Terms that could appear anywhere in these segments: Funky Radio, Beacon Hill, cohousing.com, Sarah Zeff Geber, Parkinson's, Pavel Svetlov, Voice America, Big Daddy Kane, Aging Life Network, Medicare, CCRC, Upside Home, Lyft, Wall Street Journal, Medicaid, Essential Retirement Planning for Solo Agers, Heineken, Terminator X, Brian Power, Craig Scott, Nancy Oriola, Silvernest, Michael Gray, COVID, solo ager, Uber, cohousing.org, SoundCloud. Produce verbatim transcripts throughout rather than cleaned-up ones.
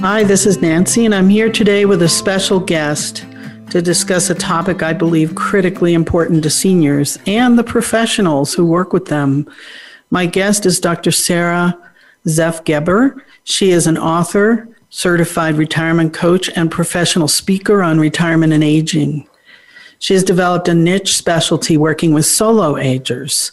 Hi, this is Nancy, and I'm here today with a special guest to discuss a topic I believe critically important to seniors and the professionals who work with them. My guest is Doctor Sarah Zeff Geber. She is an author, certified retirement coach, and professional speaker on retirement and aging. She has developed a niche specialty working with solo agers.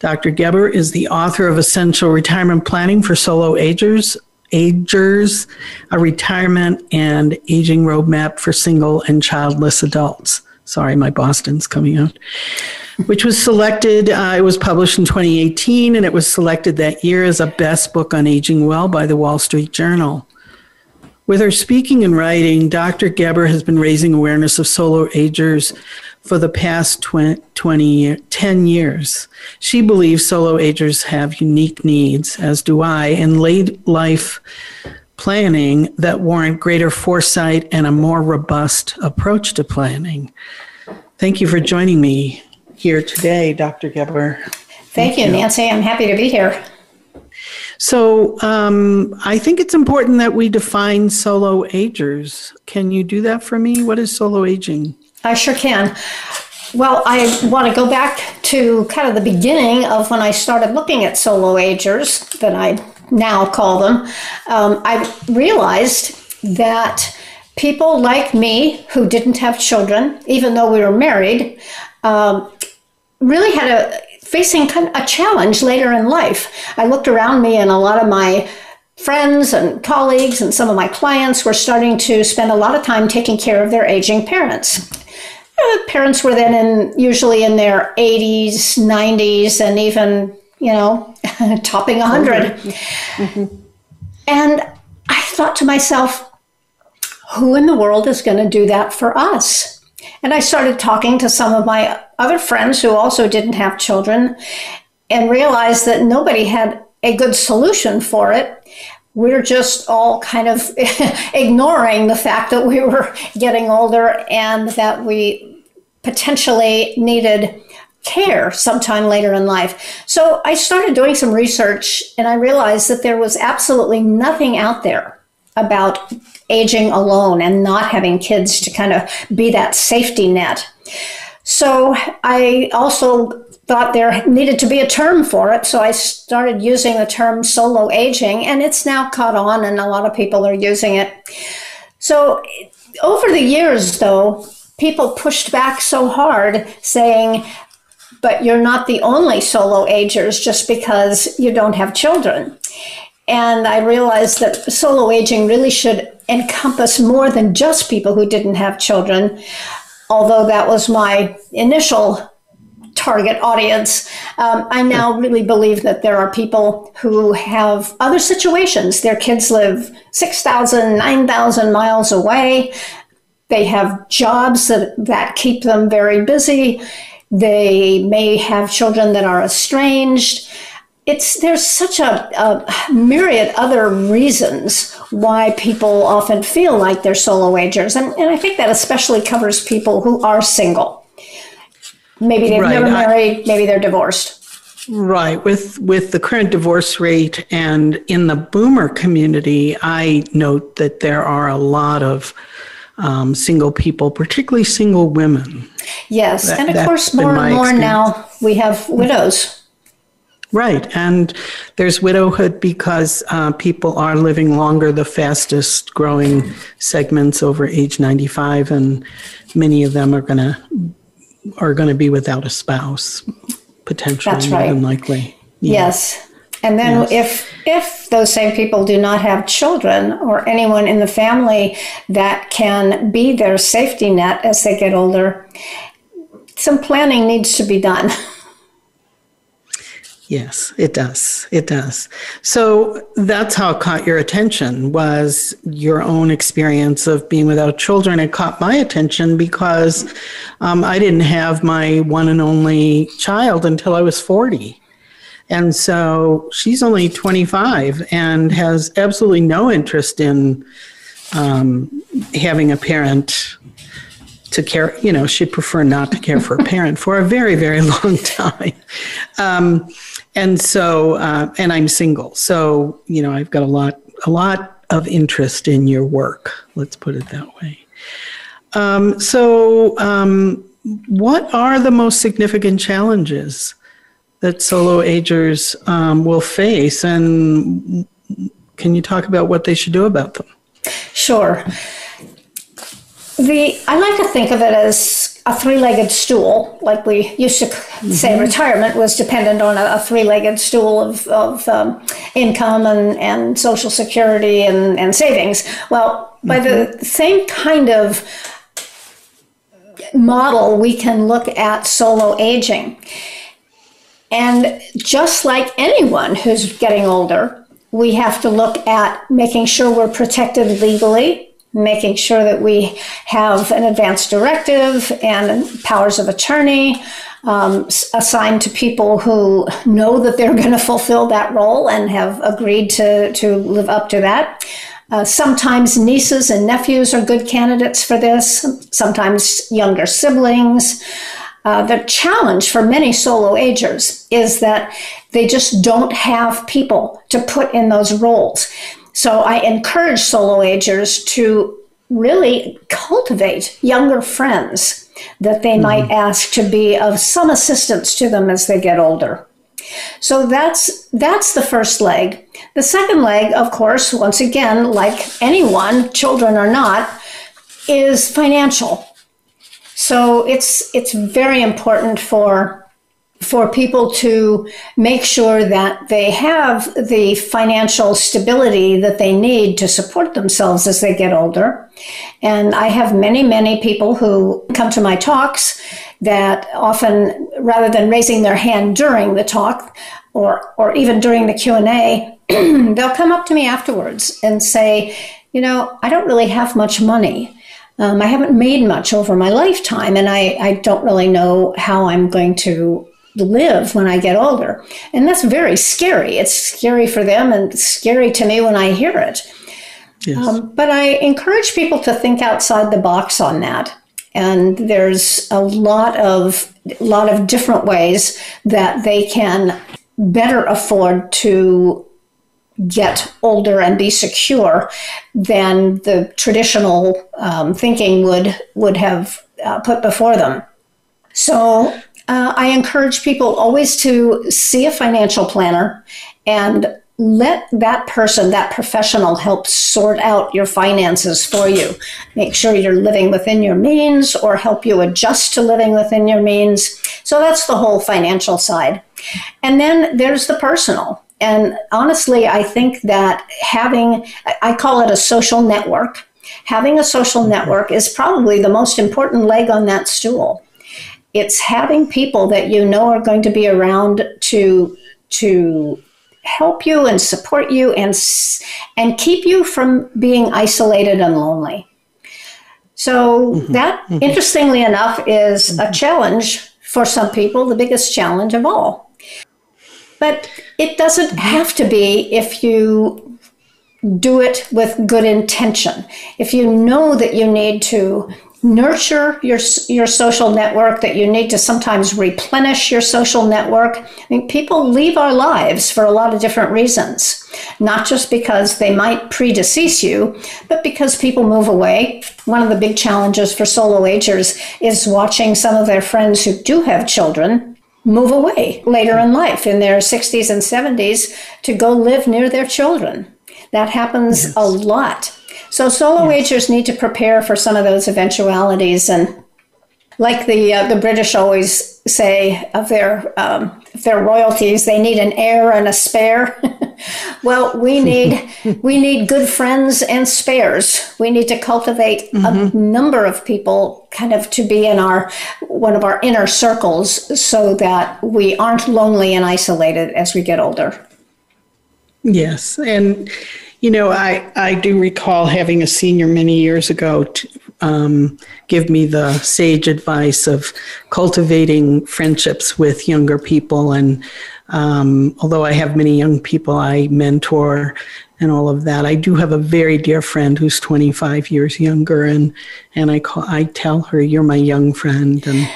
Doctor Geber is the author of Essential Retirement Planning for Solo Agers, Agers, a retirement and aging roadmap for single and childless adults. Sorry, my Boston's coming out. Which was selected, uh, it was published in twenty eighteen, and it was selected that year as a best book on aging well by the Wall Street Journal. With her speaking and writing, Doctor Geber has been raising awareness of solo agers for the past twenty, twenty, ten years. She believes solo agers have unique needs, as do I, and late life planning that warrant greater foresight and a more robust approach to planning. Thank you for joining me here today, Doctor Geber. Thank, Thank you, Nancy. I'm happy to be here. So um, I think it's important that we define solo agers. Can you do that for me? What is solo aging? I sure can. Well, I want to go back to kind of the beginning of when I started looking at solo agers, that I now call them. Um, I realized that people like me who didn't have children, even though we were married, um, really had a facing kind of a challenge later in life. I looked around me and a lot of my friends and colleagues and some of my clients were starting to spend a lot of time taking care of their aging parents. Uh, parents were then in, usually in their eighties, nineties, and even, you know, topping one hundred. Mm-hmm. And I thought to myself, who in the world is going to do that for us? And I started talking to some of my other friends who also didn't have children and realized that nobody had a good solution for it. We're just all kind of ignoring the fact that we were getting older and that we potentially needed care sometime later in life. So I started doing some research and I realized that there was absolutely nothing out there about aging alone and not having kids to kind of be that safety net. So I also thought there needed to be a term for it. So I started using the term solo aging, and it's now caught on and a lot of people are using it. So over the years, though, people pushed back so hard saying, but you're not the only solo agers just because you don't have children. And I realized that solo aging really should encompass more than just people who didn't have children, although that was my initial target audience. Um, I now really believe that there are people who have other situations. Their kids live six thousand, nine thousand miles away. They have jobs that, that keep them very busy. They may have children that are estranged. It's There's such a, a myriad other reasons why people often feel like they're solo agers. And, and I think that especially covers people who are single. Maybe they've right. never married, I, maybe they're divorced. Right. With with the current divorce rate and in the boomer community, I note that there are a lot of um, single people, particularly single women. Yes. That, and of course, more and more experience. Now we have widows. Right. And there's widowhood because uh, people are living longer, the fastest growing segments over age ninety-five, and many of them are going to are going to be without a spouse, potentially. That's right. More than likely. Yeah. Yes. And then yes. if if those same people do not have children or anyone in the family that can be their safety net as they get older, some planning needs to be done. Yes, it does. It does. So that's how it caught your attention, was your own experience of being without children. It caught my attention because um, I didn't have my one and only child until I was forty. And so she's only twenty-five and has absolutely no interest in um, having a parent to care, you know, she'd prefer not to care for a parent for a very, very long time. Um, and so, uh, and I'm single. So, you know, I've got a lot, a lot of interest in your work. Let's put it that way. Um, so um, what are the most significant challenges that solo agers um, will face? And can you talk about what they should do about them? Sure. The I like to think of it as a three-legged stool, like we used to mm-hmm. say retirement was dependent on a, a three-legged stool of, of um, income and, and Social Security and, and savings. Well, by mm-hmm. the same kind of model, we can look at solo aging. And just like anyone who's getting older, we have to look at making sure we're protected legally, making sure that we have an advance directive and powers of attorney um, assigned to people who know that they're going to fulfill that role and have agreed to, to live up to that. Uh, sometimes nieces and nephews are good candidates for this, sometimes younger siblings. Uh, the challenge for many solo agers is that they just don't have people to put in those roles. So I encourage solo agers to really cultivate younger friends that they mm-hmm. might ask to be of some assistance to them as they get older. So that's that's the first leg. The second leg, of course, once again, like anyone, children or not, is financial. So it's it's very important for for people to make sure that they have the financial stability that they need to support themselves as they get older. And I have many, many people who come to my talks that often, rather than raising their hand during the talk or, or even during the Q and A, they'll come up to me afterwards and say, you know, I don't really have much money. Um, I haven't made much over my lifetime, and I, I don't really know how I'm going to live when I get older. And that's very scary. It's scary for them and scary to me when I hear it. Yes. Um, but I encourage people to think outside the box on that. And there's a lot of a lot of different ways that they can better afford to get older and be secure than the traditional um, thinking would, would have uh, put before them. So Uh, I encourage people always to see a financial planner and let that person, that professional, help sort out your finances for you. Make sure you're living within your means or help you adjust to living within your means. So that's the whole financial side. And then there's the personal. And honestly, I think that having, I call it a social network. Having a social network is probably the most important leg on that stool. It's having people that you know are going to be around to to help you and support you and and keep you from being isolated and lonely. So mm-hmm. that, mm-hmm. interestingly enough, is mm-hmm. a challenge for some people, the biggest challenge of all. But it doesn't mm-hmm. have to be if you do it with good intention. If you know that you need to nurture your your social network, that you need to sometimes replenish your social network. I mean, people leave our lives for a lot of different reasons, not just because they might predecease you, but because people move away. One of the big challenges for solo agers is watching some of their friends who do have children move away later in life, in their sixties and seventies, to go live near their children. That happens yes. a lot. So solo yes. agers need to prepare for some of those eventualities. And like the uh, the British always say of their um, their royalties. They need an heir and a spare. Well, we need we need good friends and spares. We need to cultivate mm-hmm. a number of people kind of to be in our one of our inner circles so that we aren't lonely and isolated as we get older. Yes. And, you know, I, I do recall having a senior many years ago to, um, give me the sage advice of cultivating friendships with younger people. And um, although I have many young people I mentor and all of that, I do have a very dear friend who's twenty-five years younger. And, and I, call, I tell her, you're my young friend. And,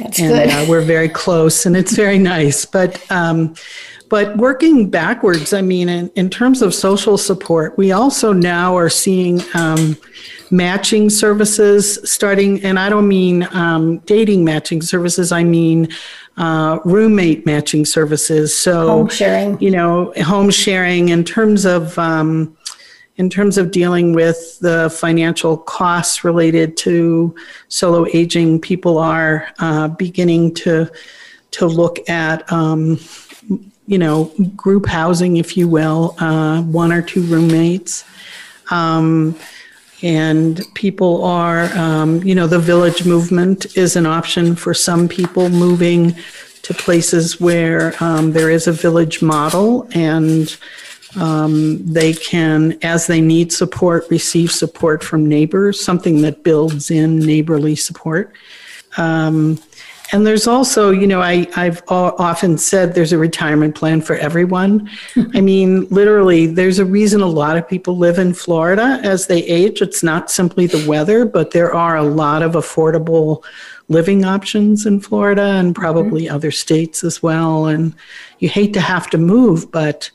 That's and good. Uh, we're very close, and it's very nice. But um, But working backwards, I mean, in, in terms of social support, we also now are seeing um, matching services starting, and I don't mean um, dating matching services, I mean uh, roommate matching services. So, home sharing. You know, home sharing in terms of, um, in terms of dealing with the financial costs related to solo aging, people are uh, beginning to, to look at um, you know, group housing, if you will, uh, one or two roommates. Um, and people are, um, you know, the village movement is an option for some people, moving to places where um, there is a village model, and um, they can, as they need support, receive support from neighbors, something that builds in neighborly support. Um, And there's also, you know, I, I've often said there's a retirement plan for everyone. I mean, literally, there's a reason a lot of people live in Florida as they age. It's not simply the weather, but there are a lot of affordable living options in Florida and probably mm-hmm. other states as well. And you hate to have to move, but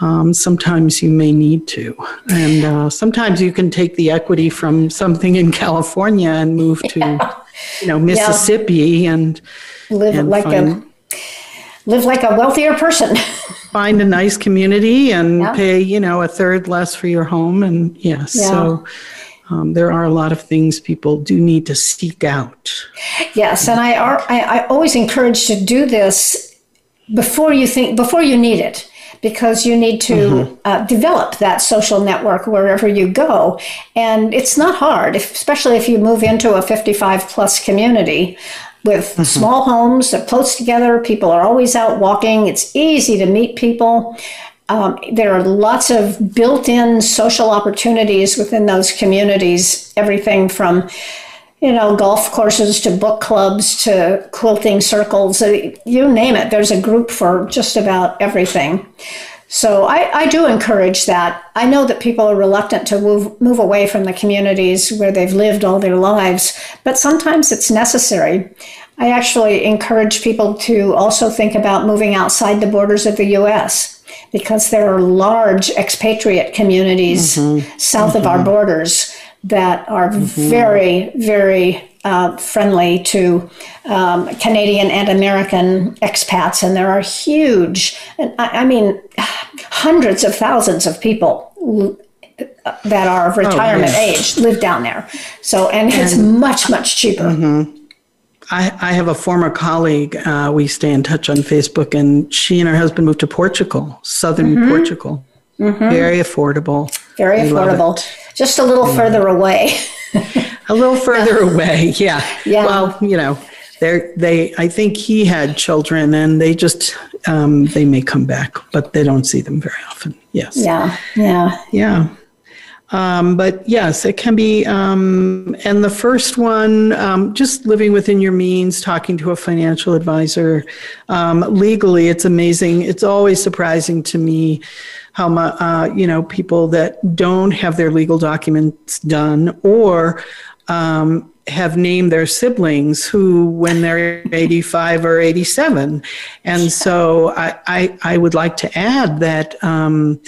um, sometimes you may need to. And uh, sometimes you can take the equity from something in California and move to... Yeah. You know, Mississippi, yeah. and live and like find, a live like a wealthier person. Find a nice community and yeah. pay, you know, a third less for your home, and yes, yeah. so um, there are a lot of things people do need to seek out. Yes, and I are I, I always encourage to do this before you think before you need it. Because you need to mm-hmm. uh, develop that social network wherever you go. And it's not hard, if, especially if you move into a fifty-five plus community with mm-hmm. small homes that are close together. People are always out walking. It's easy to meet people. Um, there are lots of built-in social opportunities within those communities, everything from you know, golf courses to book clubs to quilting circles, you name it. There's a group for just about everything. So I, I do encourage that. I know that people are reluctant to move, move away from the communities where they've lived all their lives, but sometimes it's necessary. I actually encourage people to also think about moving outside the borders of the U S because there are large expatriate communities mm-hmm. south mm-hmm. of our borders that are mm-hmm. very, very uh, friendly to um, Canadian and American expats. And there are huge, and I, I mean, hundreds of thousands of people l- that are of retirement oh, yes. age live down there. So, and, and it's much, much cheaper. Mm-hmm. I, I have a former colleague, uh, we stay in touch on Facebook, and she and her husband moved to Portugal, southern mm-hmm. Portugal. Mm-hmm. Very affordable. Very I affordable. Just a little yeah. further away. A little further yeah. away, yeah. yeah. Well, you know, they they. I think he had children, and they just um, they may come back, but they don't see them very often. Yes. Yeah. Yeah. Yeah. Um, but yes, it can be. Um, and the first one, um, just living within your means, talking to a financial advisor. Um, legally, it's amazing. It's always surprising to me how uh, you know, people that don't have their legal documents done or um, have named their siblings who, when they're eighty-five or eighty-seven. And so I, I, I would like to add that um,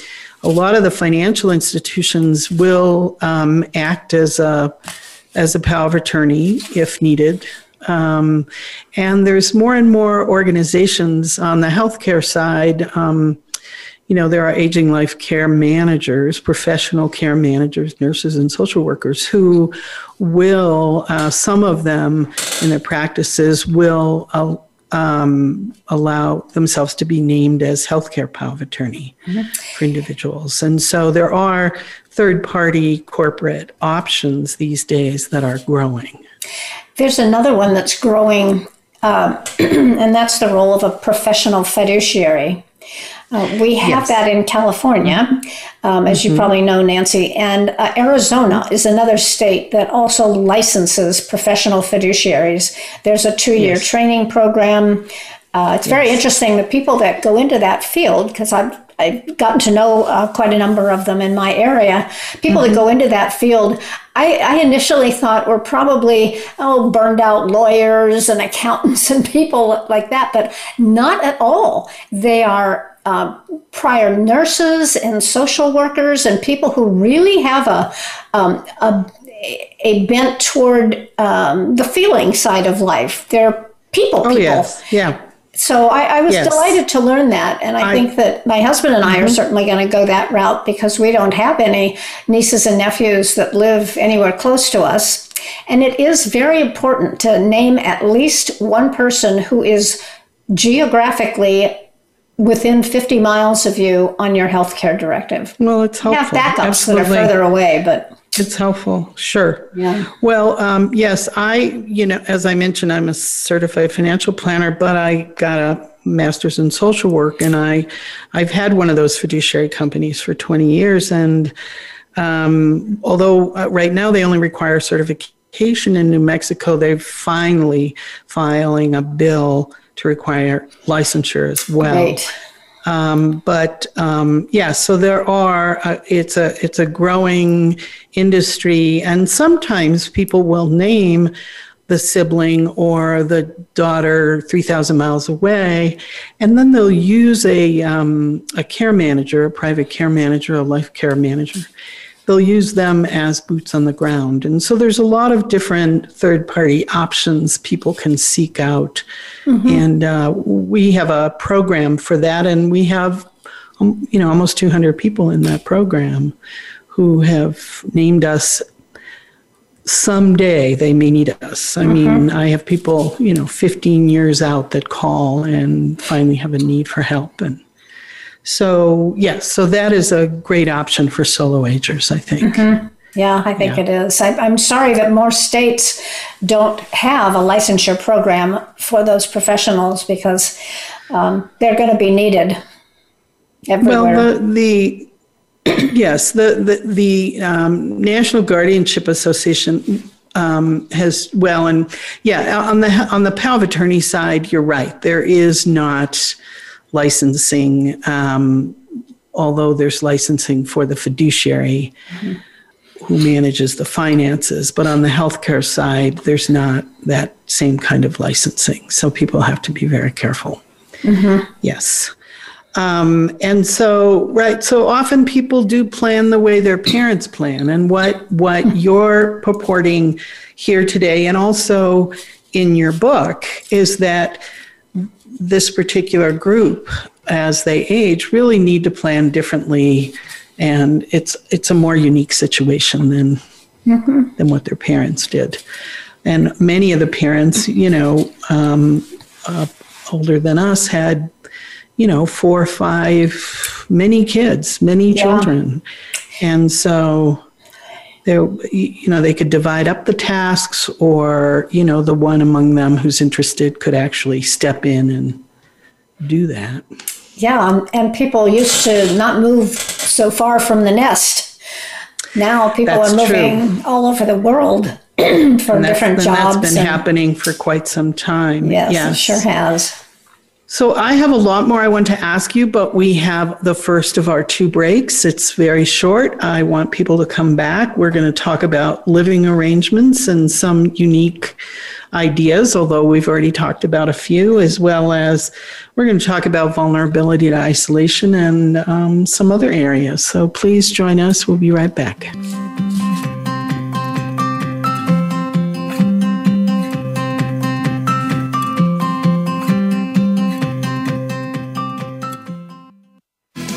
a lot of the financial institutions will um, act as a, as a power of attorney if needed. Um, and there's more and more organizations on the healthcare side. Um, You know, there are aging life care managers, professional care managers, nurses and social workers who will, uh, some of them in their practices will uh, um, allow themselves to be named as healthcare power of attorney mm-hmm. for individuals. And so there are third-party corporate options these days that are growing. There's another one that's growing, uh, and that's the role of a professional fiduciary. Uh, we have yes. that in California, um, as mm-hmm. you probably know, Nancy, and uh, Arizona is another state that also licenses professional fiduciaries. There's a two-year yes. training program. Uh, it's yes. very interesting, the people that go into that field, because I've, I've gotten to know uh, quite a number of them in my area, people mm-hmm. that go into that field, I, I initially thought were probably, oh, burned out lawyers and accountants and people like that, but not at all. They are Uh, prior nurses and social workers and people who really have a um, a, a bent toward um, the feeling side of life. They're people. Oh, people. Yes. Yeah. So I, I was yes. delighted to learn that. And I, I think that my husband and I mm-hmm. are certainly going to go that route because we don't have any nieces and nephews that live anywhere close to us. And it is very important to name at least one person who is geographically within fifty miles of you on your healthcare directive. Well, it's helpful. You have backups Absolutely. That are further away, but it's helpful. Sure. Yeah. Well, um, yes, I, you know, as I mentioned, I'm a certified financial planner, but I got a master's in social work, and I, I've had one of those fiduciary companies for twenty years. And um, although uh, right now they only require certification in New Mexico, they're finally filing a bill to require licensure as well. Right. Um, but um, yeah, so there are, uh, it's a it's a growing industry, and sometimes people will name the sibling or the daughter three thousand miles away, and then they'll use a um, a care manager, a private care manager, a life care manager. They'll use them as boots on the ground. And so there's a lot of different third-party options people can seek out. Mm-hmm. And uh, we have a program for that, and we have, um, you know, almost two hundred people in that program who have named us. Someday they may need us. I mm-hmm. mean, I have people, you know, fifteen years out that call and finally have a need for help. And So, yes, so that is a great option for solo agers, I think. Mm-hmm. Yeah, I think yeah. it is. I, I'm sorry that more states don't have a licensure program for those professionals because um, they're going to be needed everywhere. Well, the, the yes, the, the, the um, National Guardianship Association um, has, well, and yeah, on the, on the power of attorney side, you're right. There is not licensing, um, although there's licensing for the fiduciary mm-hmm. who manages the finances. But on the healthcare side, there's not that same kind of licensing. So people have to be very careful. Mm-hmm. Yes. Um, and so, right, so often people do plan the way their parents plan. And what what you're purporting here today and also in your book is that this particular group, as they age, really need to plan differently, and it's it's a more unique situation than mm-hmm. than what their parents did. And many of the parents, you know, um, uh, older than us, had, you know, four or five, many kids, many yeah. children, and so there, you know, they could divide up the tasks, or, you know, the one among them who's interested could actually step in and do that. Yeah, and people used to not move so far from the nest. Now people that's are moving true. All over the world for and different been, jobs. That's been and, happening for quite some time. Yes, yes, it sure has. So I have a lot more I want to ask you, but we have the first of our two breaks. It's very short. I want people to come back. We're going to talk about living arrangements and some unique ideas, although we've already talked about a few, as well as we're going to talk about vulnerability to isolation and um, some other areas. So please join us. We'll be right back.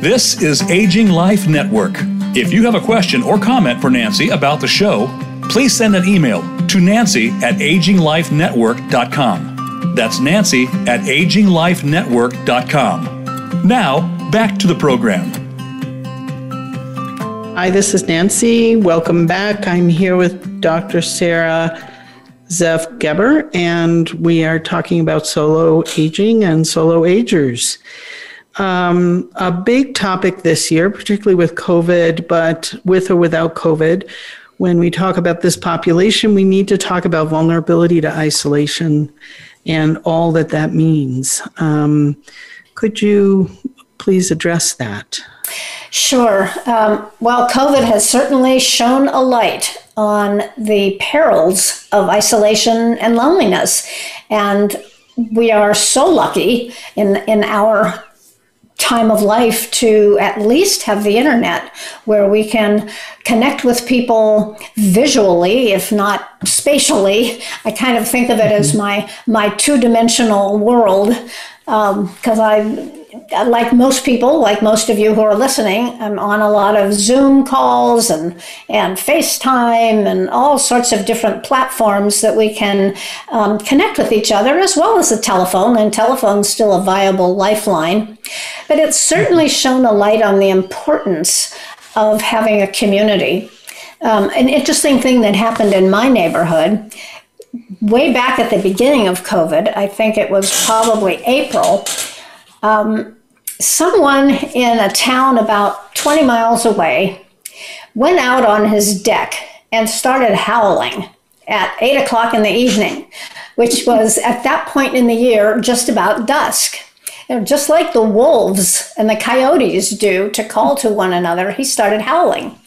This is Aging Life Network. If you have a question or comment for Nancy about the show, please send an email to Nancy at aging life network dot com. That's Nancy at aging life network dot com. Now, back to the program. Hi, this is Nancy. Welcome back. I'm here with Doctor Sarah Zeff Geber, and we are talking about solo aging and solo agers. Um, a big topic this year, particularly with COVID, but with or without COVID, when we talk about this population, we need to talk about vulnerability to isolation and all that that means. Um, could you please address that? Sure. Um, well, COVID has certainly shown a light on the perils of isolation and loneliness, and we are so lucky in in our time of life to at least have the internet where we can connect with people visually, if not spatially. I kind of think of it as my my two-dimensional world, because um, I, like most people, like most of you who are listening, I'm on a lot of Zoom calls and, and FaceTime and all sorts of different platforms that we can um, connect with each other, as well as the telephone, and telephone's still a viable lifeline. But it's certainly shown a light on the importance of having a community. Um, an interesting thing that happened in my neighborhood, way back at the beginning of COVID, I think it was probably April, um, someone in a town about twenty miles away went out on his deck and started howling at eight o'clock in the evening, which was at that point in the year just about dusk. And just like the wolves and the coyotes do to call to one another, he started howling.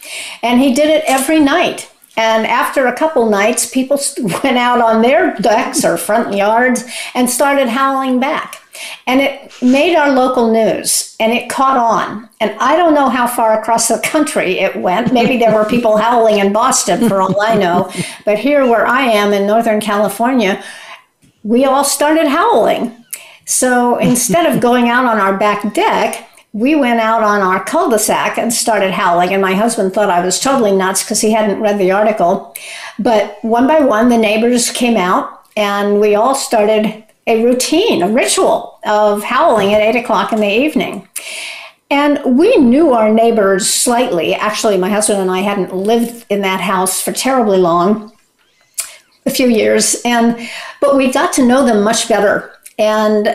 And he did it every night. And after a couple nights, people went out on their decks or front yards and started howling back. And it made our local news, and it caught on. And I don't know how far across the country it went. Maybe there were people howling in Boston, for all I know. But here where I am in Northern California, we all started howling. So instead of going out on our back deck, we went out on our cul-de-sac and started howling, and my husband thought I was totally nuts because he hadn't read the article. But one by one, the neighbors came out, and we all started a routine, a ritual of howling at eight o'clock in the evening. And we knew our neighbors slightly. Actually, my husband and I hadn't lived in that house for terribly long, a few years, and but we got to know them much better. And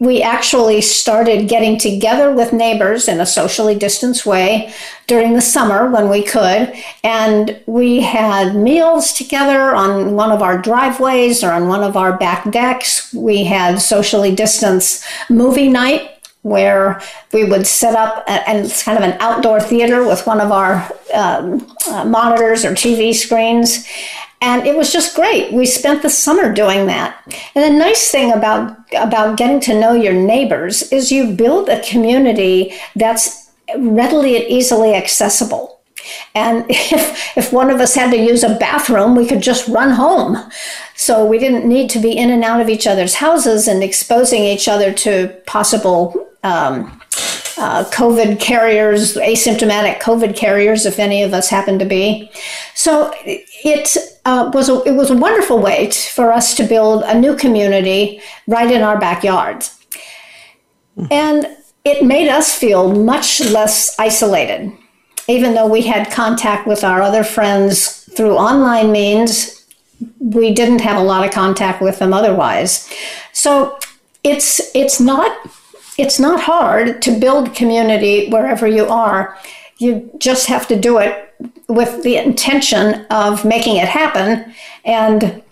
we actually started getting together with neighbors in a socially distanced way during the summer when we could. And we had meals together on one of our driveways or on one of our back decks. We had socially distanced movie night where we would set up, a, and it's kind of an outdoor theater with one of our um, uh, monitors or T V screens. And it was just great. We spent the summer doing that. And the nice thing about about getting to know your neighbors is you build a community that's readily and easily accessible. And if, if one of us had to use a bathroom, we could just run home. So we didn't need to be in and out of each other's houses and exposing each other to possible um, uh, COVID carriers, asymptomatic COVID carriers, if any of us happened to be. So it uh, was a, it was a wonderful way to, for us to build a new community right in our backyards. Mm-hmm. And it made us feel much less isolated. Even though we had contact with our other friends through online means, we didn't have a lot of contact with them otherwise. So it's it's not it's not hard to build community wherever you are. You just have to do it with the intention of making it happen and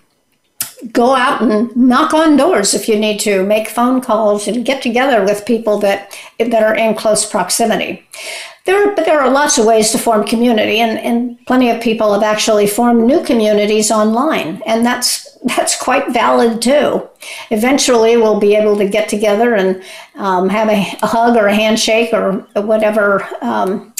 go out and knock on doors if you need to, make phone calls and get together with people that that are in close proximity. There, but there are lots of ways to form community, and, and plenty of people have actually formed new communities online, and that's that's quite valid too. Eventually, we'll be able to get together and um, have a, a hug or a handshake or whatever um,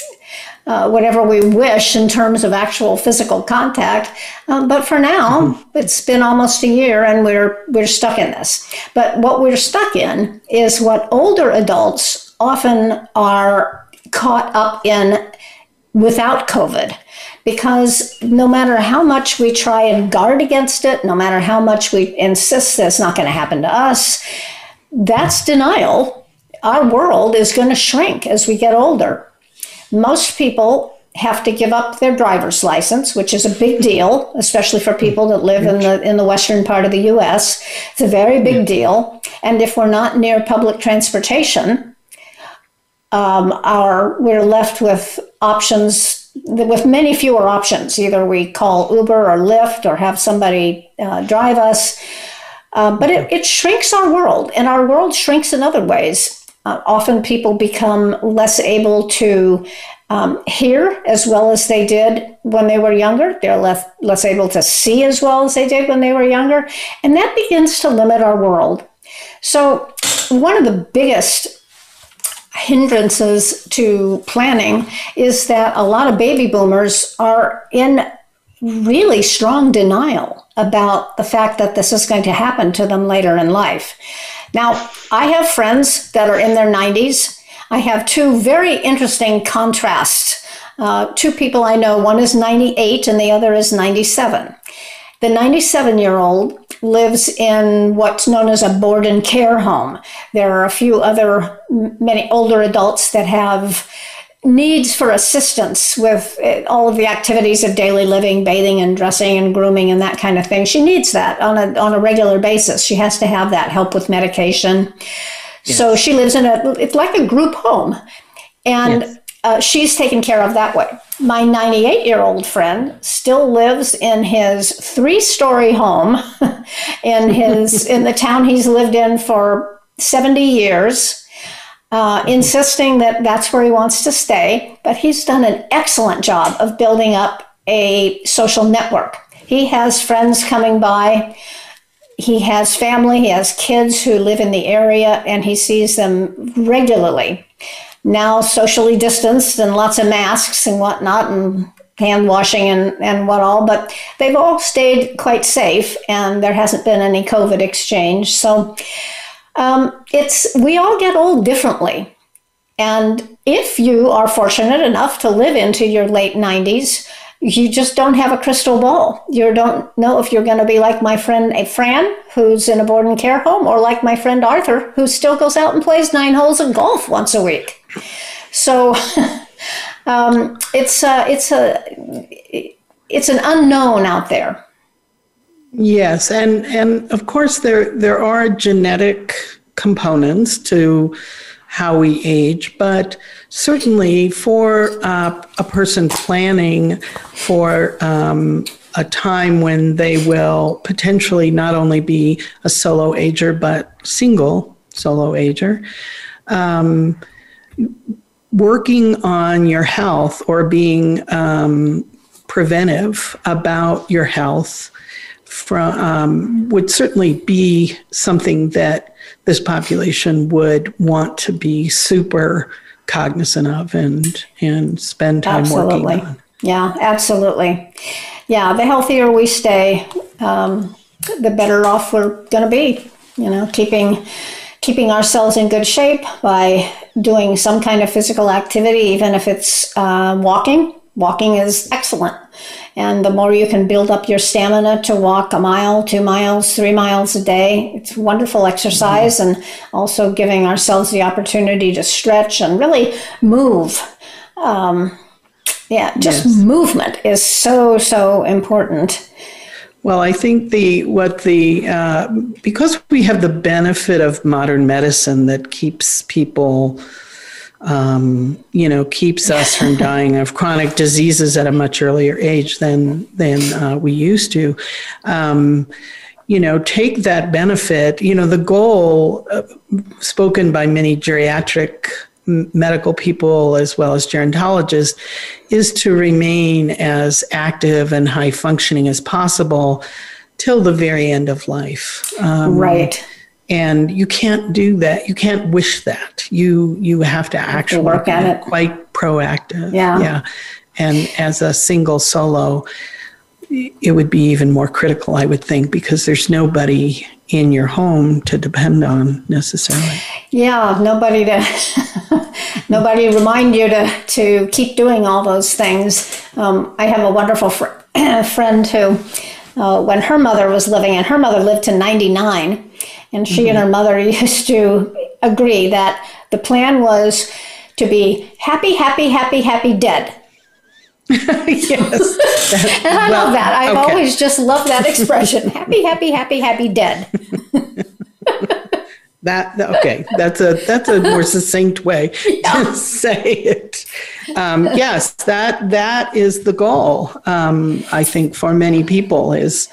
uh, whatever we wish in terms of actual physical contact. Um, but for now, mm-hmm. It's been almost a year, and we're we're stuck in this. But what we're stuck in is what older adults often are caught up in without COVID, because no matter how much we try and guard against it, no matter how much we insist that it's not going to happen to us, that's denial. Our world is going to shrink as we get older. Most people have to give up their driver's license, which is a big deal, especially for people that live in the in the western part of the U S. It's a very big yeah. deal. And if we're not near public transportation, Um, our, we're left with options, with many fewer options. Either we call Uber or Lyft or have somebody uh, drive us. Uh, but it, it shrinks our world, and our world shrinks in other ways. Uh, often people become less able to um, hear as well as they did when they were younger. They're less, less able to see as well as they did when they were younger. And that begins to limit our world. So one of the biggest hindrances to planning is that a lot of baby boomers are in really strong denial about the fact that this is going to happen to them later in life. Now, I have friends that are in their nineties. I have two very interesting contrasts. Uh, two people I know, one is ninety-eight and the other is ninety-seven. The ninety-seven-year-old lives in what's known as a board and care home. There are a few other, many older adults that have needs for assistance with all of the activities of daily living, bathing and dressing and grooming and that kind of thing. She needs that on a, on a regular basis. She has to have that help with medication. Yes. So she lives in a, it's like a group home. And yes. uh, she's taken care of that way. My ninety-eight-year-old friend still lives in his three-story home in his in the town he's lived in for seventy years, uh, insisting that that's where he wants to stay. But he's done an excellent job of building up a social network. He has friends coming by. He has family. He has kids who live in the area, and he sees them regularly. Now socially distanced and lots of masks and whatnot and hand washing and, and what all, but they've all stayed quite safe and there hasn't been any COVID exchange. So um, it's we all get old differently. And if you are fortunate enough to live into your late nineties, you just don't have a crystal ball. You don't know if you're going to be like my friend Fran, who's in a board and care home, or like my friend Arthur, who still goes out and plays nine holes of golf once a week. So um, it's uh, it's a it's an unknown out there. Yes, and and of course there there are genetic components to how we age, but certainly for uh, a person planning for um, a time when they will potentially not only be a solo ager, but single solo ager, um, working on your health or being um, preventive about your health from, um, would certainly be something that this population would want to be super cognizant of and and spend time absolutely. working on. Yeah, absolutely. Yeah, the healthier we stay, um, the better off we're going to be. You know, keeping keeping ourselves in good shape by doing some kind of physical activity, even if it's uh, walking. Walking is excellent. And the more you can build up your stamina to walk a mile, two miles, three miles a day, it's wonderful exercise, mm-hmm. and also giving ourselves the opportunity to stretch and really move. Um, yeah, just yes. movement is so, so important. Well, I think the what the uh, because we have the benefit of modern medicine that keeps people Um, you know, keeps us from dying of chronic diseases at a much earlier age than than uh, we used to. Um, you know, take that benefit. You know, the goal uh, spoken by many geriatric m- medical people as well as gerontologists is to remain as active and high functioning as possible till the very end of life. Um, right. And you can't do that. You can't wish that. You you have to actually work at it. Quite proactive. Yeah. Yeah. And as a single solo, it would be even more critical, I would think, because there's nobody in your home to depend on necessarily. Yeah, nobody to nobody remind you to to keep doing all those things. Um, I have a wonderful fr- friend who, uh, when her mother was living, and her mother lived to ninety-nine. And she mm-hmm. and her mother used to agree that the plan was to be happy, happy, happy, happy, dead. Yes. That, and I well, love that. I've okay. always just loved that expression. Happy, happy, happy, happy, dead. That okay. That's a that's a more succinct way yeah. to say it. Um, yes, that that is the goal. Um, I think for many people is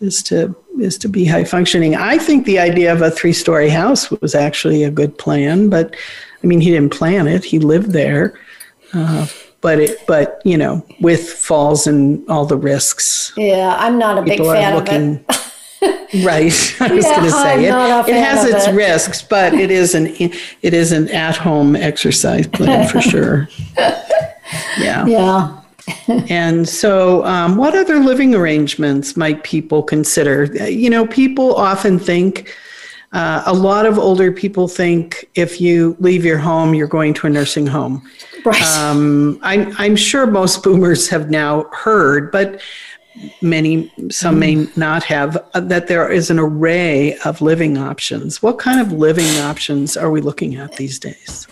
is to. is to be high functioning. I think the idea of a three-story house was actually a good plan, but I mean, he didn't plan it. He lived there, uh, but it, but you know, with falls and all the risks. Yeah, I'm not a big fan looking, of it. Right, I was yeah, going to say I'm it. It has its it. risks, but it is an it is an at-home exercise plan for sure. Yeah. Yeah. And so um, what other living arrangements might people consider? You know, people often think, uh, a lot of older people think if you leave your home, you're going to a nursing home. Right. Um, I'm, I'm sure most boomers have now heard, but many, some may not have, uh, that there is an array of living options. What kind of living options are we looking at these days?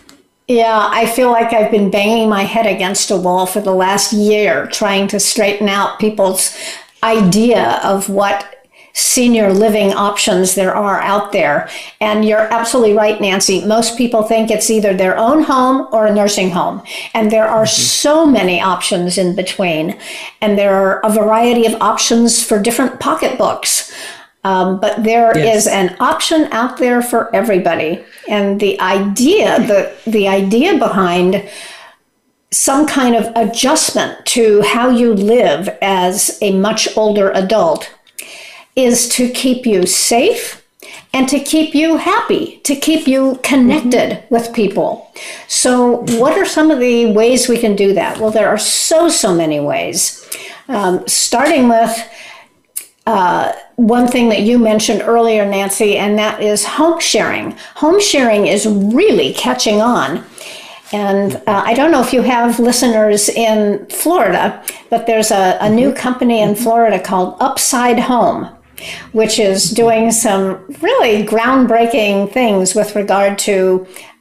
Yeah, I feel like I've been banging my head against a wall for the last year trying to straighten out people's idea of what senior living options there are out there. And you're absolutely right, Nancy. Most people think it's either their own home or a nursing home. And there are mm-hmm. so many options in between. And there are a variety of options for different pocketbooks. Um, but there yes. is an option out there for everybody. And the idea, the, the idea behind some kind of adjustment to how you live as a much older adult is to keep you safe and to keep you happy, to keep you connected mm-hmm. with people. So what are some of the ways we can do that? Well, there are so, so many ways, um, starting with Uh, one thing that you mentioned earlier, Nancy, and that is home sharing. Home sharing is really catching on. And uh, I don't know if you have listeners in Florida, but there's a, a new company in Florida called Upside Home, which is doing some really groundbreaking things with regard to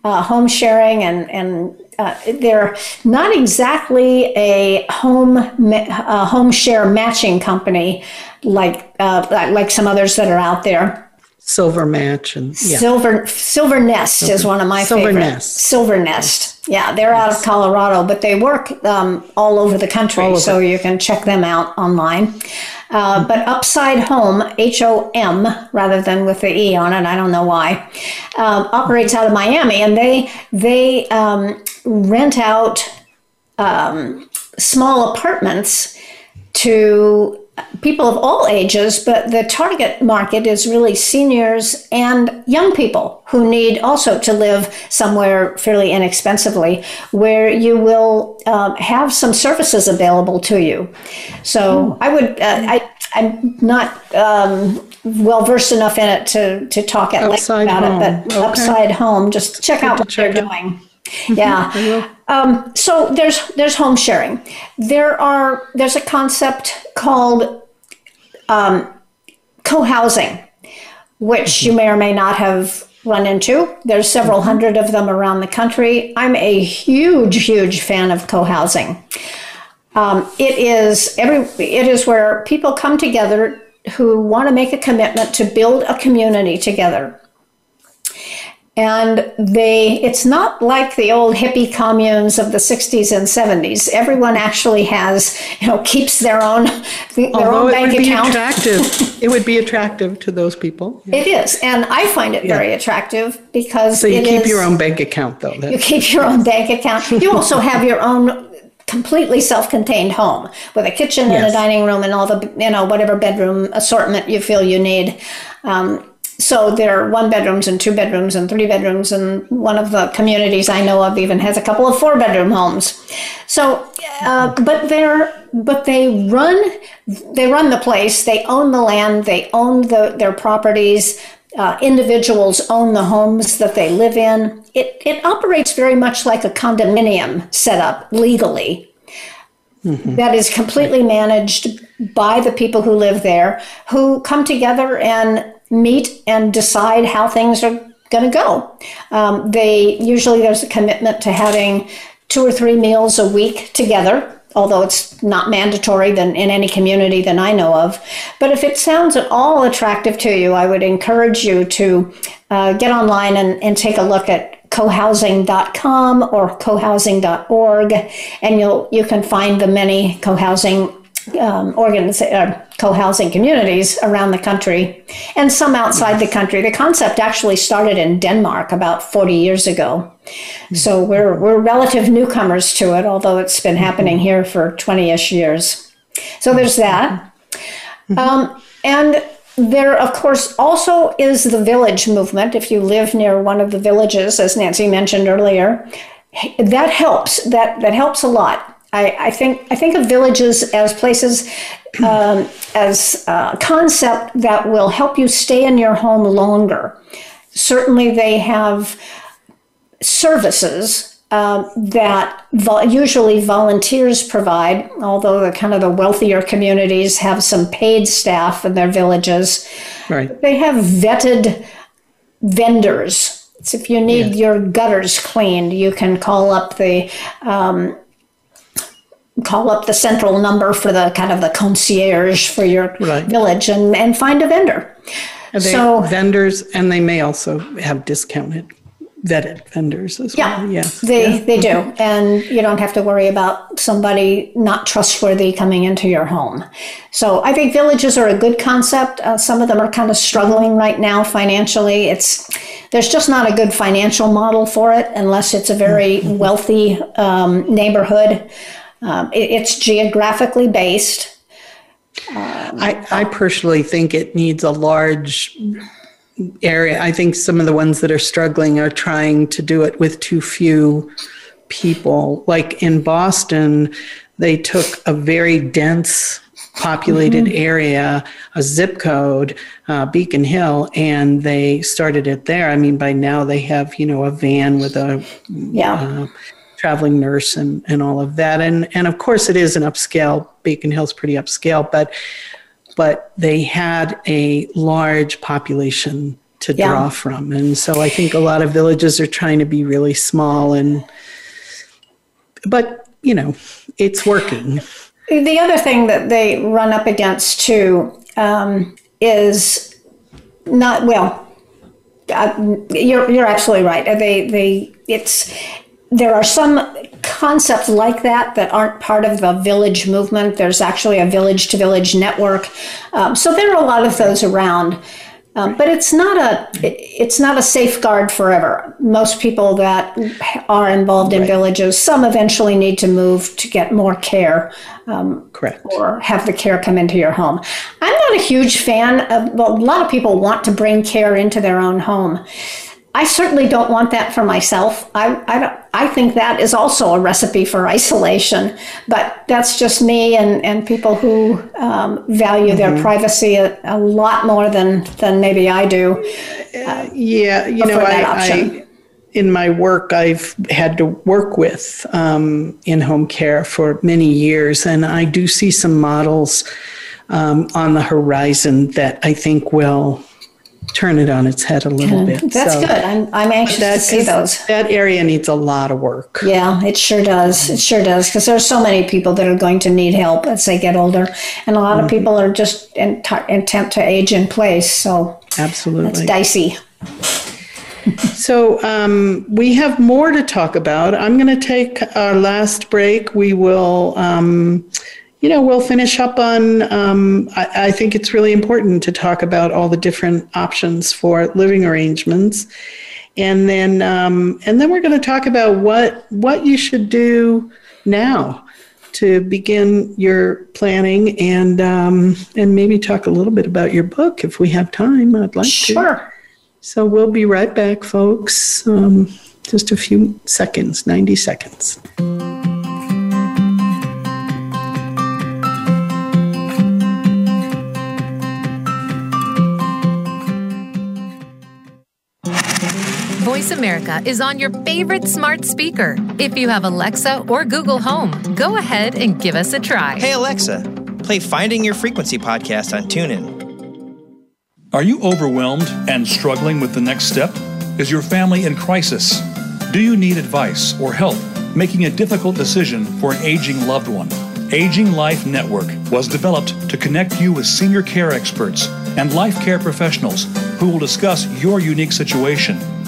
uh, home sharing and, and Uh, they're not exactly a home uh, home share matching company like uh, like some others that are out there. Silver Match and yeah. Silver Silvernest Silver, is one of my favorites. Silvernest, yeah, they're yes. out of Colorado, but they work um, all over the country, so it. You can check them out online. Uh, but Upside Home, H O M, rather than with the E on it, I don't know why, um, operates out of Miami. And they they um, rent out um, small apartments to people of all ages, but the target market is really seniors and young people who need also to live somewhere fairly inexpensively where you will uh, have some services available to you. So I would, uh, I, I'm not um, well-versed enough in it to, to talk at length about home. it, but okay. Upside Home, just check Good out what check they're out. doing. Yeah. Um, so there's there's home sharing. There are there's a concept called um, co-housing, which you may or may not have run into. There's several hundred of them around the country. I'm a huge, huge fan of co-housing. Um, it is every it is where people come together who want to make a commitment to build a community together. And they, it's not like the old hippie communes of the sixties and seventies. Everyone actually has, you know, keeps their own, their Although own bank account. Although it would be attractive. It would be attractive to those people. Yeah. It is. And I find it yeah. very attractive because So you it keep is, your own bank account, though. That's, you keep your own bank account. You also have your own completely self-contained home with a kitchen yes. and a dining room and all the, you know, whatever bedroom assortment you feel you need. Um, So there are one bedrooms and two bedrooms and three bedrooms, and one of the communities I know of even has a couple of four bedroom homes. So, uh, but they're but they run they run the place. They own the land. They own the their properties. Uh, individuals own the homes that they live in. It it operates very much like a condominium setup legally. Mm-hmm. That is completely managed by the people who live there, who come together and meet and decide how things are going to go. Um, they usually there's a commitment to having two or three meals a week together, although it's not mandatory than in any community that I know of. But if it sounds at all attractive to you, I would encourage you to uh, get online and, and take a look at cohousing dot com or cohousing dot org, and you'll you can find the many cohousing um, organiza- uh, cohousing communities around the country and some outside the country. The concept actually started in Denmark about forty years ago, so we're we're relative newcomers to it, although it's been happening here for twenty-ish years. So there's that, um, and. There, of course, also is the village movement. If you live near one of the villages, as Nancy mentioned earlier, that helps. That that helps a lot. I, I think I think of villages as places, um, as a concept that will help you stay in your home longer. Certainly, they have services uh, that vo- usually volunteers provide, although the kind of the wealthier communities have some paid staff in their villages. Right. They have vetted vendors. So if you need yeah. your gutters cleaned, you can call up the um, call up the central number for the kind of the concierge for your right. village and, and find a vendor. Are they so vendors, and they may also have discounted vetted vendors as yeah, well. Yes. They yeah. they do. And you don't have to worry about somebody not trustworthy coming into your home. So I think villages are a good concept. Uh, some of them are kind of struggling right now financially. It's there's just not a good financial model for it unless it's a very mm-hmm. wealthy um, neighborhood. Um, it, it's geographically based. Um, I, I personally think it needs a large area. I think some of the ones that are struggling are trying to do it with too few people. Like in Boston, they took a very dense populated mm-hmm. area, a zip code, uh, Beacon Hill, and they started it there. I mean, by now they have, you know, a van with a yeah. uh, traveling nurse and, and all of that. And, and of course it is an upscale, Beacon Hill's pretty upscale, but but they had a large population to yeah. draw from. And so I think a lot of villages are trying to be really small, and but, you know, it's working. The other thing that they run up against, too, um, is not, well, uh, you're, you're absolutely right. They, they, it's, there are some concepts like that that aren't part of the village movement. There's actually a village to village network. Um, so there are a lot of those around. Um, but it's not a it's not a safeguard forever. Most people that are involved in right. villages, some eventually need to move to get more care, um, correct, or have the care come into your home. I'm not a huge fan of. Well, a lot of people want to bring care into their own home. I certainly don't want that for myself. I I, don't, I think that is also a recipe for isolation, but that's just me and, and people who um, value mm-hmm. their privacy a, a lot more than, than maybe I do. Uh, yeah, you know, I, I in my work, I've had to work with um, in-home care for many years, and I do see some models um, on the horizon that I think will turn it on its head a little bit. That's so good. I'm I'm anxious that, to see those. That area needs a lot of work. Yeah, it sure does. It sure does, because there's so many people that are going to need help as they get older, and a lot mm-hmm. of people are just intent to age in place. So absolutely, it's dicey. So um, we have more to talk about. I'm going to take our last break. We will. Um, You know, we'll finish up on, um, I, I think it's really important to talk about all the different options for living arrangements. And then um, and then we're going to talk about what what you should do now to begin your planning, and um, and maybe talk a little bit about your book if we have time. I'd like sure. to. Sure. So we'll be right back, folks. Um, just a few seconds, ninety seconds. Voice America is on your favorite smart speaker. If you have Alexa or Google Home, go ahead and give us a try. Hey, Alexa, play Finding Your Frequency podcast on TuneIn. Are you overwhelmed and struggling with the next step? Is your family in crisis? Do you need advice or help making a difficult decision for an aging loved one? Aging Life Network was developed to connect you with senior care experts and life care professionals who will discuss your unique situation,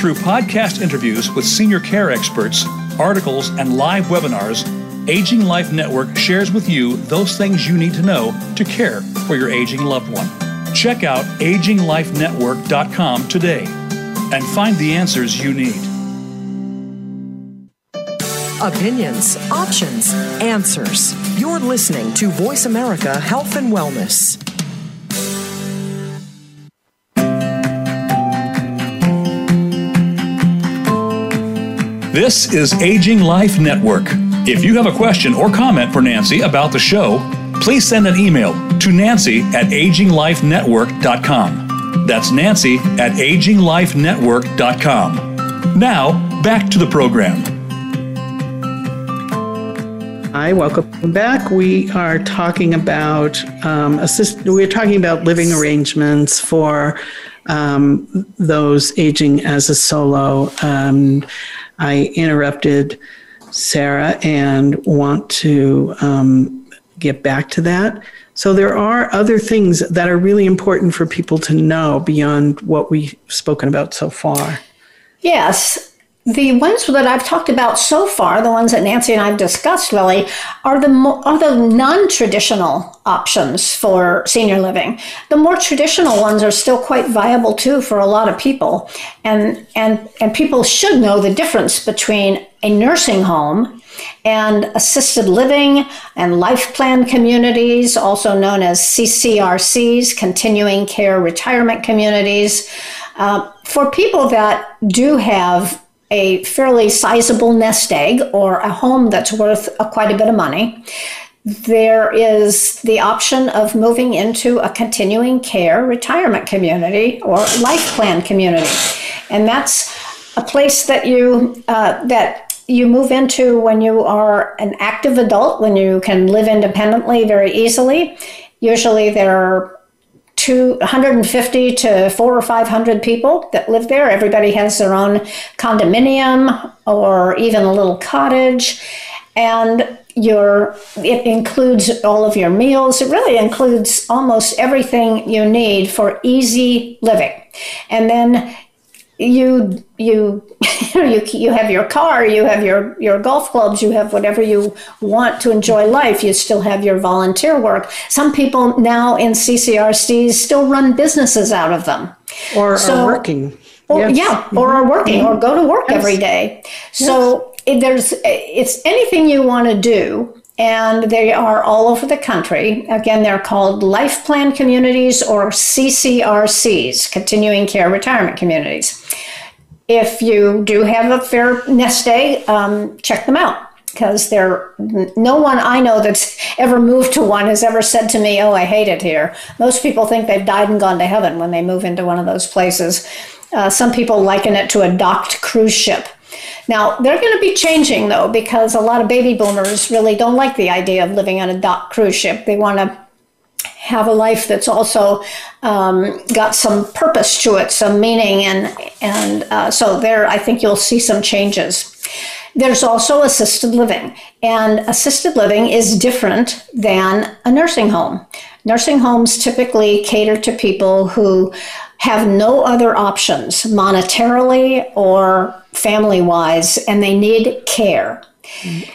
Through podcast interviews with senior care experts, articles, and live webinars, Aging Life Network shares with you those things you need to know to care for your aging loved one. Check out aging life network dot com today and find the answers you need. Opinions, options, answers. You're listening to Voice America Health and Wellness. This is Aging Life Network. If you have a question or comment for Nancy about the show, please send an email to Nancy at aging life network dot com. That's Nancy at aging life network dot com. Now, back to the program. Hi, welcome back. We are talking about um, assist- we're talking about living arrangements for um, those aging as a solo. Um, I interrupted Sarah and want to um, get back to that. So there are other things that are really important for people to know beyond what we've spoken about so far. Yes. The ones that I've talked about so far, the ones that Nancy and I've discussed really, are the mo- are the non-traditional options for senior living. The more traditional ones are still quite viable too for a lot of people. And and and people should know the difference between a nursing home and assisted living and life plan communities, also known as C C R Cs, continuing care retirement communities. Uh, for people that do have a fairly sizable nest egg or a home that's worth a, quite a bit of money, there is the option of moving into a continuing care retirement community or life plan community. And that's a place that you uh, that you move into when you are an active adult, when you can live independently very easily. Usually there are two, one hundred fifty to four or five hundred people that live there. Everybody has their own condominium or even a little cottage. And your it includes all of your meals. It really includes almost everything you need for easy living. And then you you you you have your car, you have your your golf clubs, you have whatever you want to enjoy life. You still have your volunteer work. Some people now in C C R Cs still run businesses out of them, or so, are working, or yes. yeah, mm-hmm. or are working, mm-hmm. or go to work yes. every day. So yes. it, there's it's anything you want to do. And they are all over the country. Again, they're called life plan communities or C C R Cs, continuing care retirement communities. If you do have a fair nest egg, um, check them out, because there, no one I know that's ever moved to one has ever said to me, oh, I hate it here. Most people think they've died and gone to heaven when they move into one of those places. Uh, some people liken it to a docked cruise ship. Now, they're going to be changing, though, because a lot of baby boomers really don't like the idea of living on a docked cruise ship. They want to have a life that's also um, got some purpose to it, some meaning. And, and uh, so there, I think you'll see some changes. There's also assisted living. And assisted living is different than a nursing home. Nursing homes typically cater to people who have no other options monetarily or family-wise, and they need care.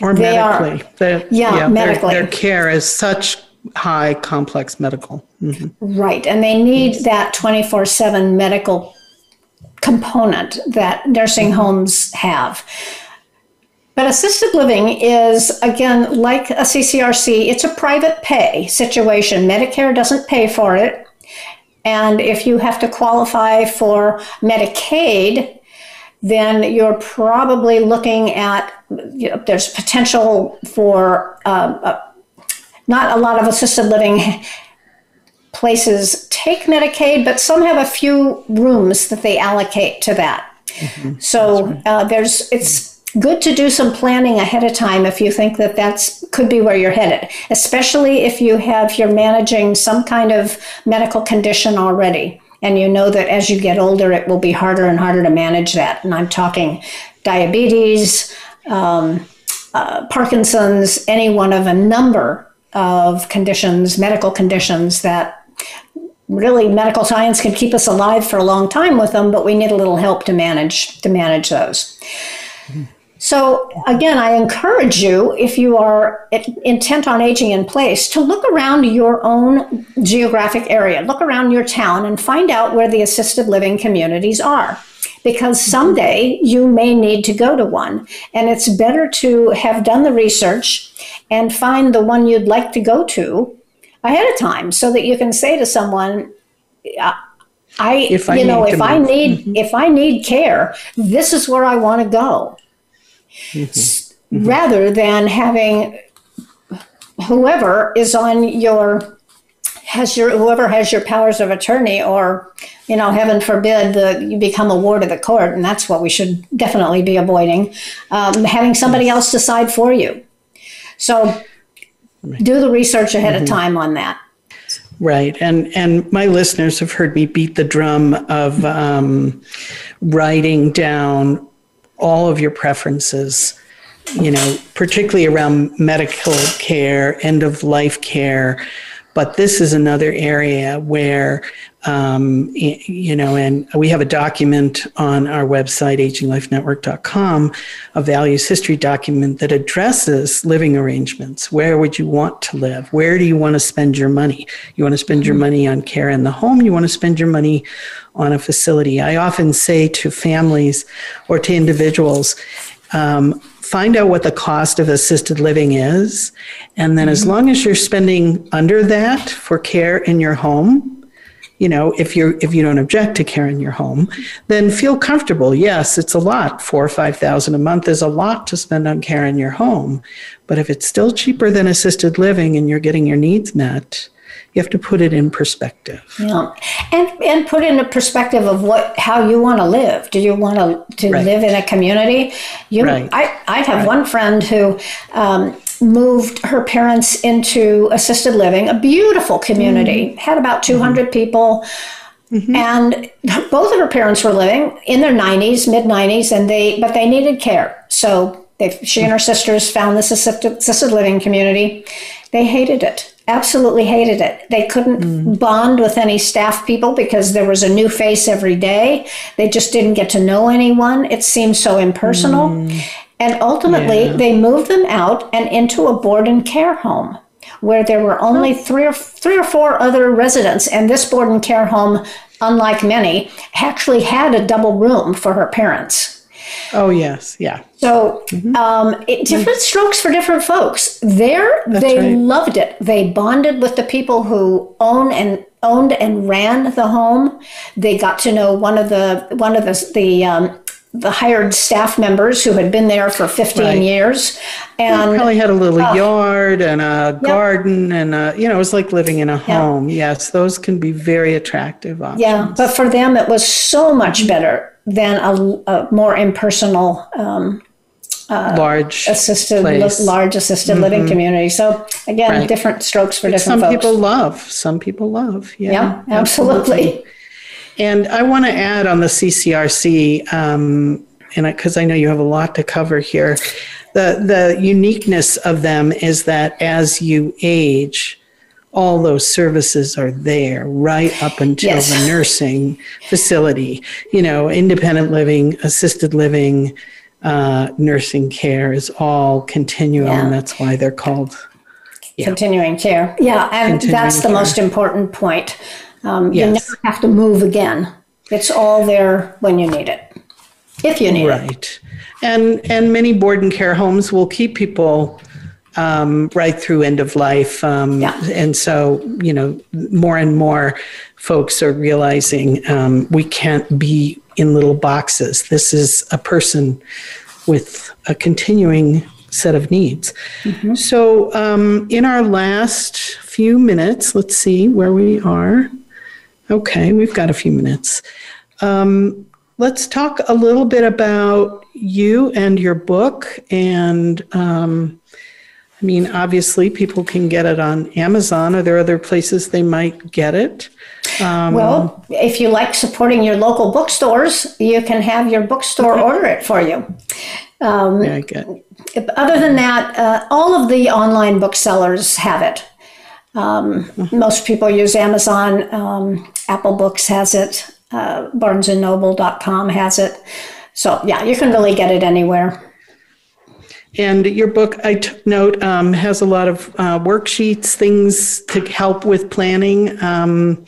Or they medically. Are, they're, yeah, yeah, medically. Their, their care is such high, complex medical. Mm-hmm. Right, and they need mm-hmm. that twenty-four seven medical component that nursing mm-hmm. homes have. But assisted living is, again, like a C C R C, it's a private pay situation. Medicare doesn't pay for it. And if you have to qualify for Medicaid, then you're probably looking at, you know, there's potential for um, uh, not a lot of assisted living places take Medicaid, but some have a few rooms that they allocate to that. Mm-hmm. So uh, there's it's. Good to do some planning ahead of time if you think that that's could be where you're headed, especially if you have you're managing some kind of medical condition already, and you know that as you get older it will be harder and harder to manage that. And I'm talking diabetes, um, uh, Parkinson's, any one of a number of conditions, medical conditions that really medical science can keep us alive for a long time with them, but we need a little help to manage to manage those. So again, I encourage you, if you are intent on aging in place, to look around your own geographic area, look around your town and find out where the assisted living communities are, because someday you may need to go to one. And it's better to have done the research and find the one you'd like to go to ahead of time so that you can say to someone, I, if I you know, if I need, mm-hmm. if I need care, this is where I want to go. Mm-hmm. Mm-hmm. Rather than having whoever is on your has your whoever has your powers of attorney, or you know, heaven forbid, the, you become a ward of the court, and that's what we should definitely be avoiding. Um, having somebody yes. else decide for you. So do the research ahead mm-hmm. of time on that. Right. And and my listeners have heard me beat the drum of um, writing down all of your preferences, you know, particularly around medical care, end of life care. But this is another area where, um, you know, and we have a document on our website, aging life network dot com, a values history document that addresses living arrangements. Where would you want to live? Where do you want to spend your money? You want to spend your money on care in the home. You want to spend your money on a facility. I often say to families or to individuals, um, find out what the cost of assisted living is. And then as long as you're spending under that for care in your home, you know, if you're, if you don't object to care in your home, then feel comfortable. Yes, it's a lot. Four or five thousand a month is a lot to spend on care in your home. But if it's still cheaper than assisted living and you're getting your needs met, you have to put it in perspective. Yeah. And and put in a perspective of what how you want to live. Do you want to, to right. live in a community? You, right. I, I have right. one friend who um, moved her parents into assisted living, a beautiful community, mm. had about two hundred mm. people. Mm-hmm. And both of her parents were living in their nineties, mid nineties, and they but they needed care. So they, she and her sisters found this assisted, assisted living community. They hated it, absolutely hated it. They couldn't mm. bond with any staff people because there was a new face every day. They just didn't get to know anyone. It seemed so impersonal. Mm. And ultimately, yeah. they moved them out and into a board and care home, where there were only three or three or four other residents. And this board and care home, unlike many, actually had a double room for her parents. Oh, yes. Yeah. So mm-hmm. um, it, different strokes for different folks. There, That's they right. loved it. They bonded with the people who own and owned and ran the home. They got to know one of the one of the, the um the hired staff members who had been there for fifteen right. years, and they probably had a little uh, yard and a yep. garden, and a, you know, it was like living in a yeah. home. Yes, those can be very attractive options. Yeah, but for them, it was so much better than a, a more impersonal, um, uh, large assisted, place. Li- large assisted mm-hmm. living community. So again, right. different strokes for but different. Some folks. people love. Some people love. Yeah, yeah absolutely. absolutely. And I want to add on the C C R C, um, and because I, I know you have a lot to cover here, the, the uniqueness of them is that as you age, all those services are there right up until yes. the nursing facility. You know, independent living, assisted living, uh, nursing care is all continuum. Yeah. That's why they're called yeah. continuing care. Yeah, and continuing that's the care. most important point. Um, yes. You never have to move again. It's all there when you need it, if you need right. it. Right. And and many board and care homes will keep people um, right through end of life. Um, yeah. And so, you know, more and more folks are realizing um, we can't be in little boxes. This is a person with a continuing set of needs. Mm-hmm. So um, in our last few minutes, let's see where we are. Okay, we've got a few minutes. Um, let's talk a little bit about you and your book. And um, I mean, obviously, people can get it on Amazon. Are there other places they might get it? Um, well, if you like supporting your local bookstores, you can have your bookstore order it for you. Um, Very good. Other than that, uh, all of the online booksellers have it. Um, most people use Amazon. Um, Apple Books has it. Uh, Barnes and Noble dot com has it. So, yeah, you can really get it anywhere. And your book, I took note, um, has a lot of uh, worksheets, things to help with planning. Um,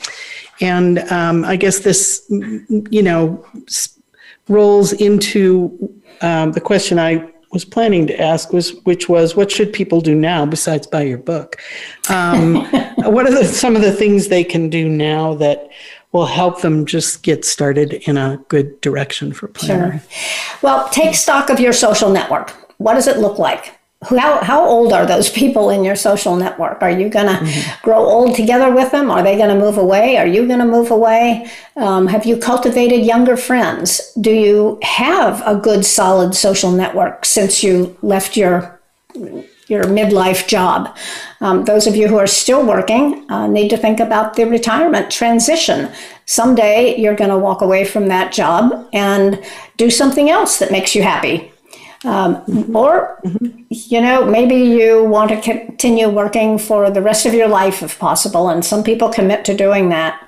and um, I guess this, you know, rolls into um, the question I was planning to ask, was which was, what should people do now besides buy your book? Um, what are the, some of the things they can do now that will help them just get started in a good direction for planning? Sure. Well, take stock of your social network. What does it look like? How, how old are those people in your social network? Are you going to mm-hmm. grow old together with them? Are they going to move away? Are you going to move away? Um, have you cultivated younger friends? Do you have a good, solid social network since you left your your midlife job? Um, those of you who are still working uh, need to think about the retirement transition. Someday you're going to walk away from that job and do something else that makes you happy. Um, mm-hmm. Or, mm-hmm. you know, maybe you want to continue working for the rest of your life if possible, and some people commit to doing that.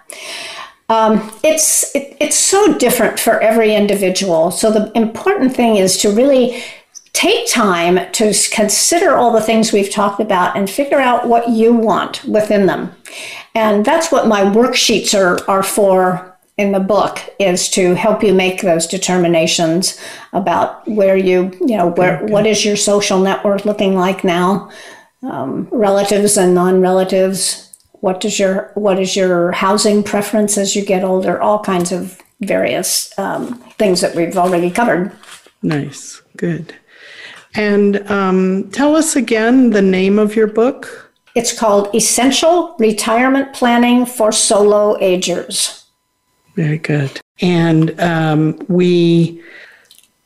Um, it's it, it's so different for every individual. So the important thing is to really take time to consider all the things we've talked about and figure out what you want within them. And that's what my worksheets are, are for in the book, is to help you make those determinations about where you, you know, where okay. what is your social network looking like now, um, relatives and non-relatives. What does your what is your housing preference as you get older? All kinds of various um, things that we've already covered. Nice, good. And um, tell us again the name of your book. It's called Essential Retirement Planning for Solo Agers. Very good. And um, we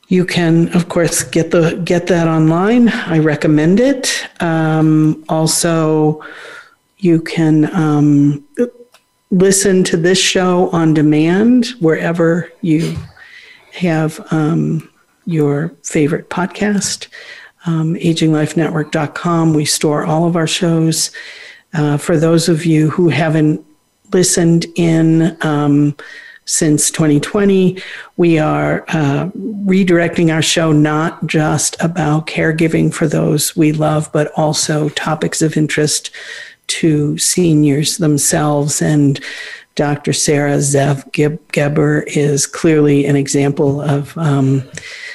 You can, of course, get the get that online. I recommend it. Um, also, you can um, listen to this show on demand wherever you have um, your favorite podcast. Um, aging life network dot com. We store all of our shows. Uh, for those of you who haven't listened in um, since twenty twenty, we are uh, redirecting our show not just about caregiving for those we love, but also topics of interest to seniors themselves. And Doctor Sarah Zeff Geber is clearly an example of um,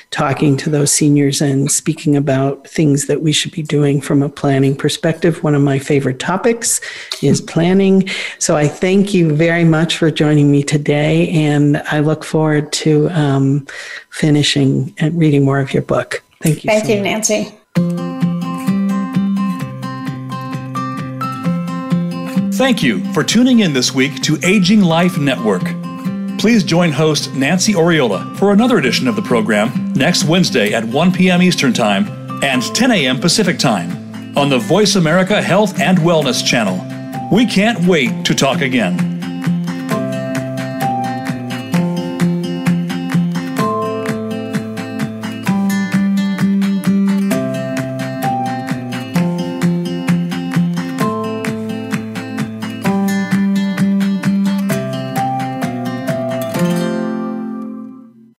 talking to those seniors and speaking about things that we should be doing from a planning perspective. One of my favorite topics is planning. So I thank you very much for joining me today, and I look forward to um, finishing and reading more of your book. Thank you. Thank you, Nancy. Thank you for tuning in this week to Aging Life Network. Please join host Nancy Oriola for another edition of the program next Wednesday at one p.m. Eastern Time and ten a.m. Pacific Time on the Voice America Health and Wellness channel. We can't wait to talk again.